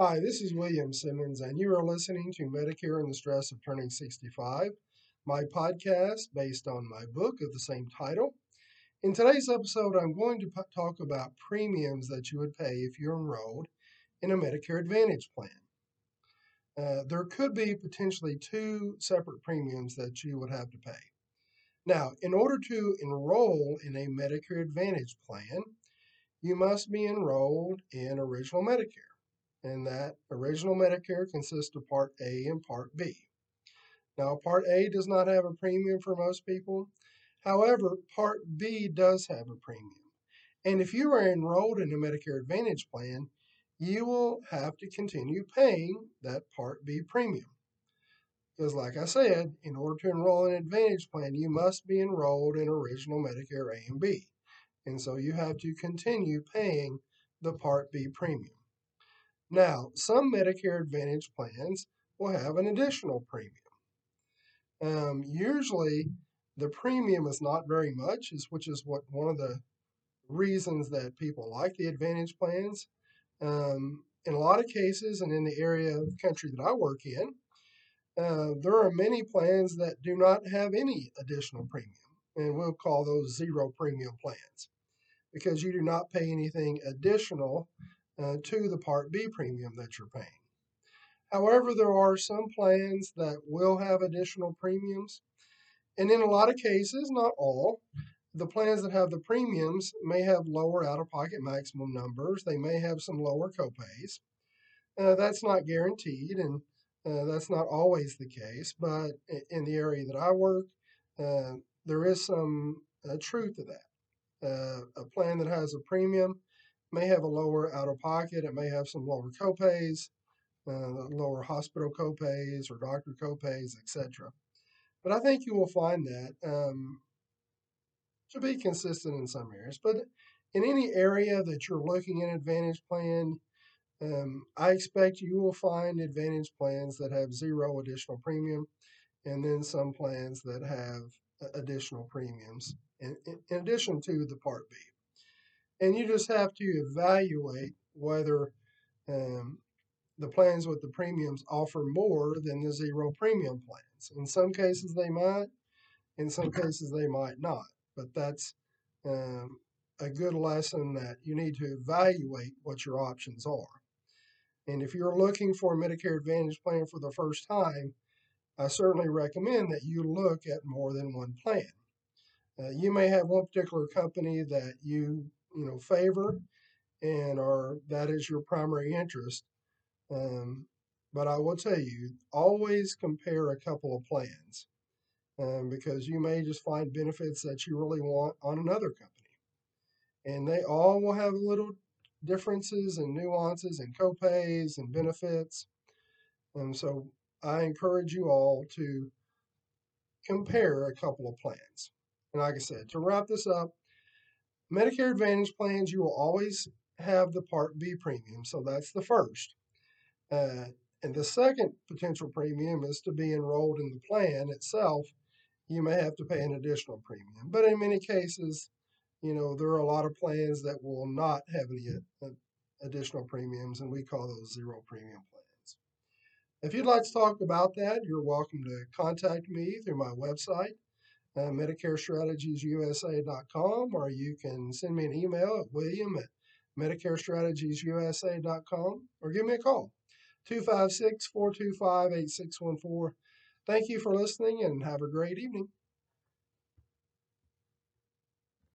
Hi, this is William Simmons, and you are listening to Medicare and the Stress of Turning 65, my podcast based on my book of the same title. In today's episode, I'm going to talk about premiums that you would pay if you're enrolled in a Medicare Advantage plan. There could be potentially two separate premiums that you would have to pay. Now, in order to enroll in a Medicare Advantage plan, you must be enrolled in Original Medicare. And that Original Medicare consists of Part A and Part B. Now, Part A does not have a premium for most people. However, Part B does have a premium. And if you are enrolled in a Medicare Advantage plan, you will have to continue paying that Part B premium. Because like I said, in order to enroll in an Advantage plan, you must be enrolled in Original Medicare A and B. And so you have to continue paying the Part B premium. Now, some Medicare Advantage plans will have an additional premium. Usually, the premium is not very much, which is one of the reasons that people like the Advantage plans. In a lot of cases, and in the area of the country that I work in, there are many plans that do not have any additional premium, and we'll call those zero premium plans, because you do not pay anything additional to the Part B premium that you're paying. However, there are some plans that will have additional premiums, and in a lot of cases, not all, the plans that have the premiums may have lower out-of-pocket maximum numbers. They may have some lower copays. That's not guaranteed, and that's not always the case, but in the area that I work, there is some truth to that. A plan that has a premium may have a lower out-of-pocket. It may have some lower copays, lower hospital copays or doctor copays, etc. But I think you will find that to be consistent in some areas. But in any area that you're looking at Advantage plan, I expect you will find Advantage plans that have zero additional premium, and then some plans that have additional premiums in addition to the Part B. And you just have to evaluate whether the plans with the premiums offer more than the zero premium plans. In some cases they might, in some cases they might not. But that's a good lesson that you need to evaluate what your options are. And if you're looking for a Medicare Advantage plan for the first time, I certainly recommend that you look at more than one plan. You may have one particular company that you favor, or that is your primary interest. But I will tell you, always compare a couple of plans because you may just find benefits that you really want on another company. And they all will have little differences and nuances and copays and benefits. So I encourage you all to compare a couple of plans. And like I said, to wrap this up, Medicare Advantage plans, you will always have the Part B premium, so that's the first. And the second potential premium is to be enrolled in the plan itself. You may have to pay an additional premium. But in many cases, there are a lot of plans that will not have any additional premiums, and we call those zero premium plans. If you'd like to talk about that, you're welcome to contact me through my website, MedicareStrategiesUSA.com, or you can send me an email at william@MedicareStrategiesUSA.com, or give me a call, 256-425-8614. Thank you for listening, and have a great evening.